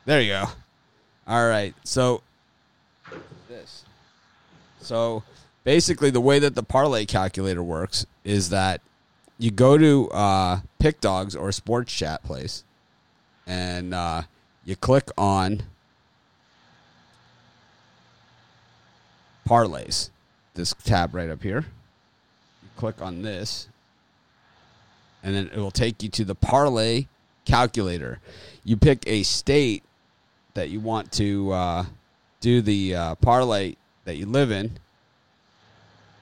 There you go. All right. So, this. So, basically, the way that the parlay calculator works is that you go to Pick Dogs or Sports Chat Place, and you click on Parlays, this tab right up here. You click on this, and then it will take you to the Parlay Calculator. You pick a state that you want to do the parlay that you live in.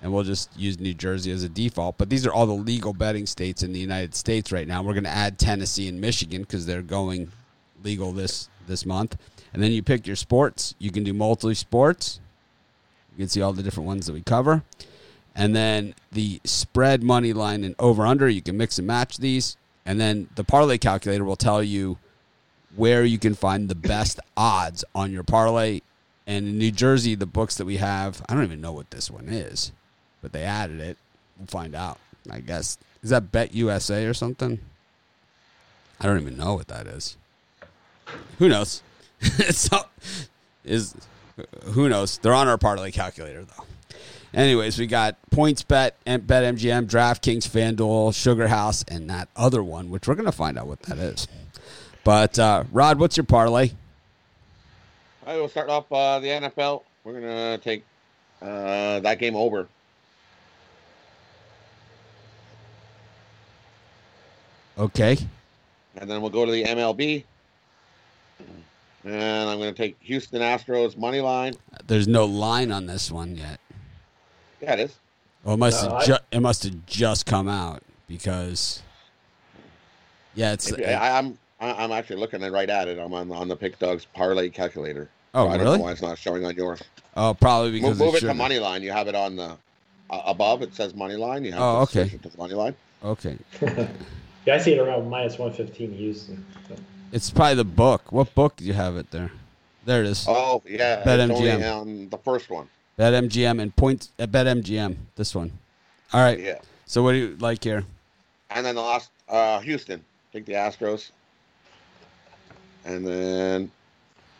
And we'll just use New Jersey as a default. But these are all the legal betting states in the United States right now. We're going to add Tennessee and Michigan because they're going legal this month. And then you pick your sports. You can do multi-sports. You can see all the different ones that we cover. And then the spread, money line, and over-under. You can mix and match these. And then the parlay calculator will tell you where you can find the best odds on your parlay. And in New Jersey, the books that we have, I don't even know what this one is. But they added it. We'll find out, I guess. Is that Bet USA or something? I don't even know what that is. Who knows? Who knows? They're on our parlay calculator, though. Anyways, we got PointsBet, BetMGM, DraftKings, FanDuel, Sugar House, and that other one, which we're going to find out what that is. But, Rod, what's your parlay? All right, we'll start off the NFL. We're going to take that game over. Okay. And then we'll go to the MLB. And I'm going to take Houston Astros money line. There's no line on this one yet. Yeah, it is. Well, it must have just come out because, yeah, it's. I'm actually looking right at it. I'm on the Pick Dogs parlay calculator. Oh, so I don't really know why it's not showing on yours. Oh, probably because move it to money line. You have it on the above. It says money line. You have to money line. Okay. Yeah, I see it around -115 Houston. So. It's probably the book. What book do you have it there? There it is. Oh, yeah. BetMGM. The first one. BetMGM and points at BetMGM. This one. All right. Yeah. So what do you like here? And then the last Houston. Take the Astros. And then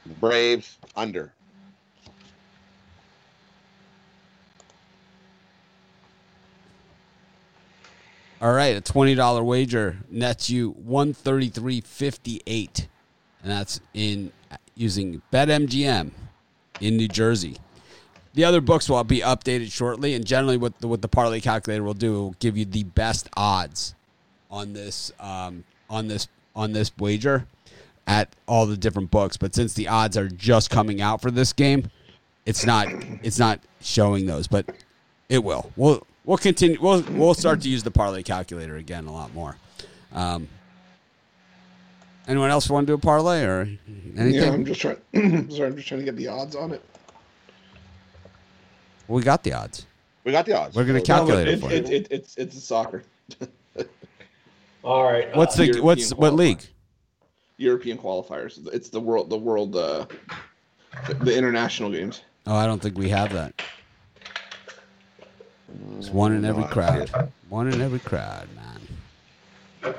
the Braves under. All right, a $20 wager nets you $133.58, and that's in using BetMGM in New Jersey. The other books will be updated shortly, and generally what the parlay calculator will do, it will give you the best odds on this wager at all the different books. But since the odds are just coming out for this game, it's not showing those, but it will. We'll continue. We'll start to use the parlay calculator again a lot more. Anyone else want to do a parlay or anything? Yeah, I'm just trying to get the odds on it. We got the odds. We're going to calculate it for you. It's a soccer. All right. What's what league? European qualifiers. It's the international games. Oh, I don't think we have that. It's one in every crowd. One in every crowd, man.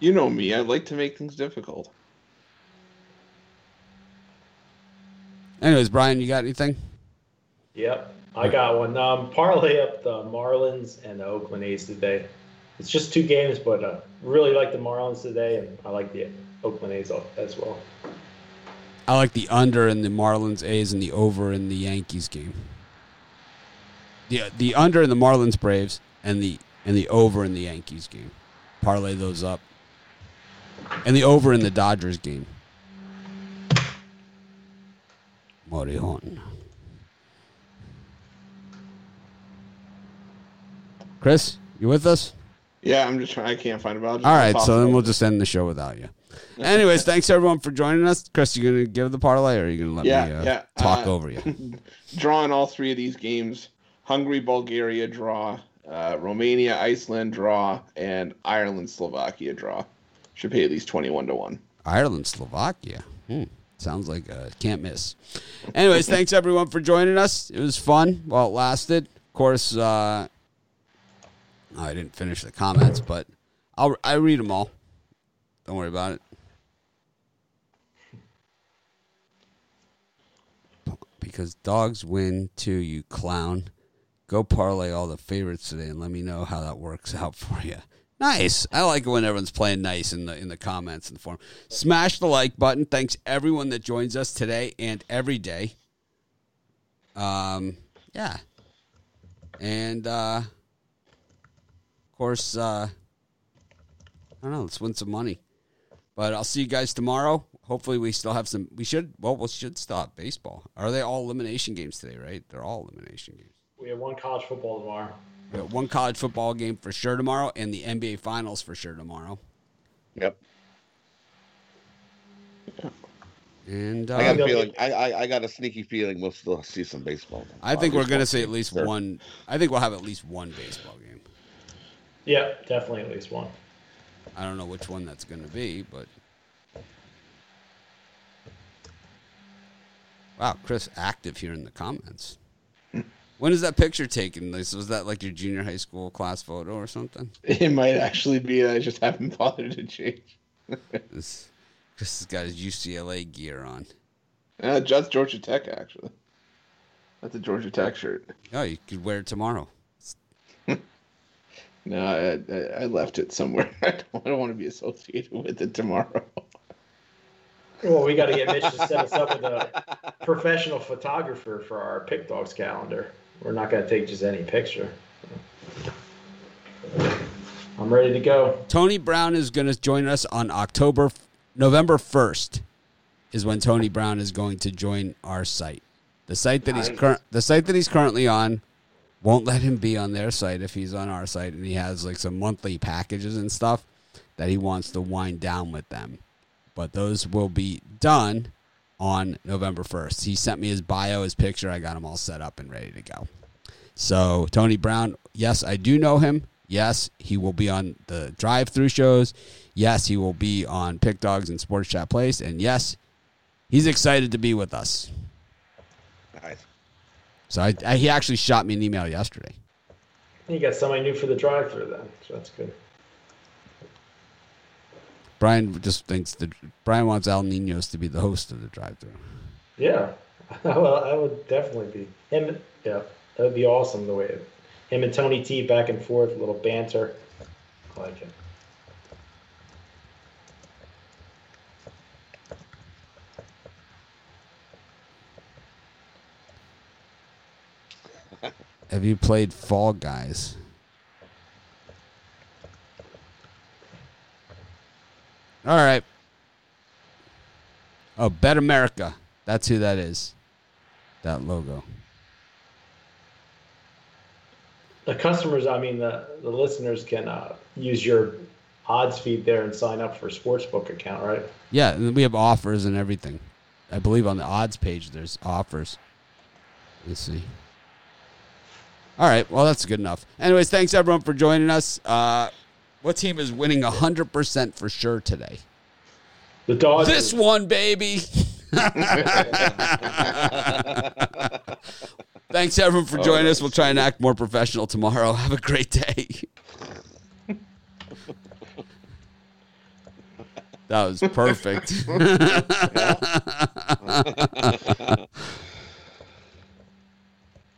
You know me. I like to make things difficult. Anyways, Brian, you got anything? Yep, I got one. Parlay up the Marlins and the Oakland A's today. It's just two games, but I really like the Marlins today, and I like the Oakland A's as well. I like the under in the Marlins, A's, and the over in the Yankees game. The under in the Marlins, Braves, and the over in the Yankees game. Parlay those up. And the over in the Dodgers game. Morion. Chris, you with us? Yeah, I'm just trying. I can't find him. All right, so then we'll just end the show without you. Anyways, thanks everyone for joining us. Chris, you going to give the parlay, or are you going to let me talk over you? Drawing all three of these games. Hungary, Bulgaria, draw. Romania, Iceland, draw. And Ireland, Slovakia, draw. Should pay at least 21-1. Ireland, Slovakia. Sounds like a can't miss. Anyways, thanks everyone for joining us. It was fun while it lasted. Of course, I didn't finish the comments, but I read them all. Don't worry about it. Because dogs win too, you clown. Go parlay all the favorites today and let me know how that works out for you. Nice. I like it when everyone's playing nice in the comments and the forum. Smash the like button. Thanks everyone that joins us today and every day. Yeah. And of course, I don't know, let's win some money. But I'll see you guys tomorrow. Hopefully we still have some. We should stop baseball. Are they all elimination games today, right? They're all elimination games. We have one college football tomorrow. We have one college football game for sure tomorrow, and the NBA Finals for sure tomorrow. Yep. And I got a feeling. I got a sneaky feeling we'll still see some baseball. I think we're going to see at least one. I think we'll have at least one baseball game. Yeah, definitely at least one. I don't know which one that's going to be, but. Wow, Chris, active here in the comments. When is that picture taken? Was that like your junior high school class photo or something? It might actually be. I just haven't bothered to change. Chris has got his UCLA gear on. That's Georgia Tech, actually. That's a Georgia Tech shirt. Oh, you could wear it tomorrow. No, I left it somewhere. I don't want to be associated with it tomorrow. Well, we got to get Mitch to set us up with a professional photographer for our Pick Dogs calendar. We're not going to take just any picture. I'm ready to go. Tony Brown is going to join us on November 1st is when Tony Brown is going to join our site. The site that he's currently on won't let him be on their site if he's on our site, and he has like some monthly packages and stuff that he wants to wind down with them. But those will be done on November 1st. He sent me his bio, his picture. I got him all set up and ready to go. So Tony Brown, yes, I do know him. Yes, he will be on the drive-thru shows. Yes, he will be on Pick Dogs and Sports Chat Place. And yes, he's excited to be with us. Nice. So he actually shot me an email yesterday. You got somebody new for the drive-thru then, so that's good. Brian just thinks that Brian wants Al Ninos to be the host of the drive-thru. Yeah, well, I would definitely be him. Yeah, that would be awesome. The way him and Tony T back and forth, a little banter. I like it. Have you played Fall Guys? All right. Oh, Bet America. That's who that is. That logo. The customers, I mean, the listeners can use your odds feed there and sign up for a sportsbook account, right? Yeah, and we have offers and everything. I believe on the odds page there's offers. Let's see. All right, well, that's good enough. Anyways, thanks, everyone, for joining us. What team is winning 100% for sure today? The Dodgers. This one, baby. Thanks, everyone, for joining us. We'll try and act more professional tomorrow. Have a great day. That was perfect.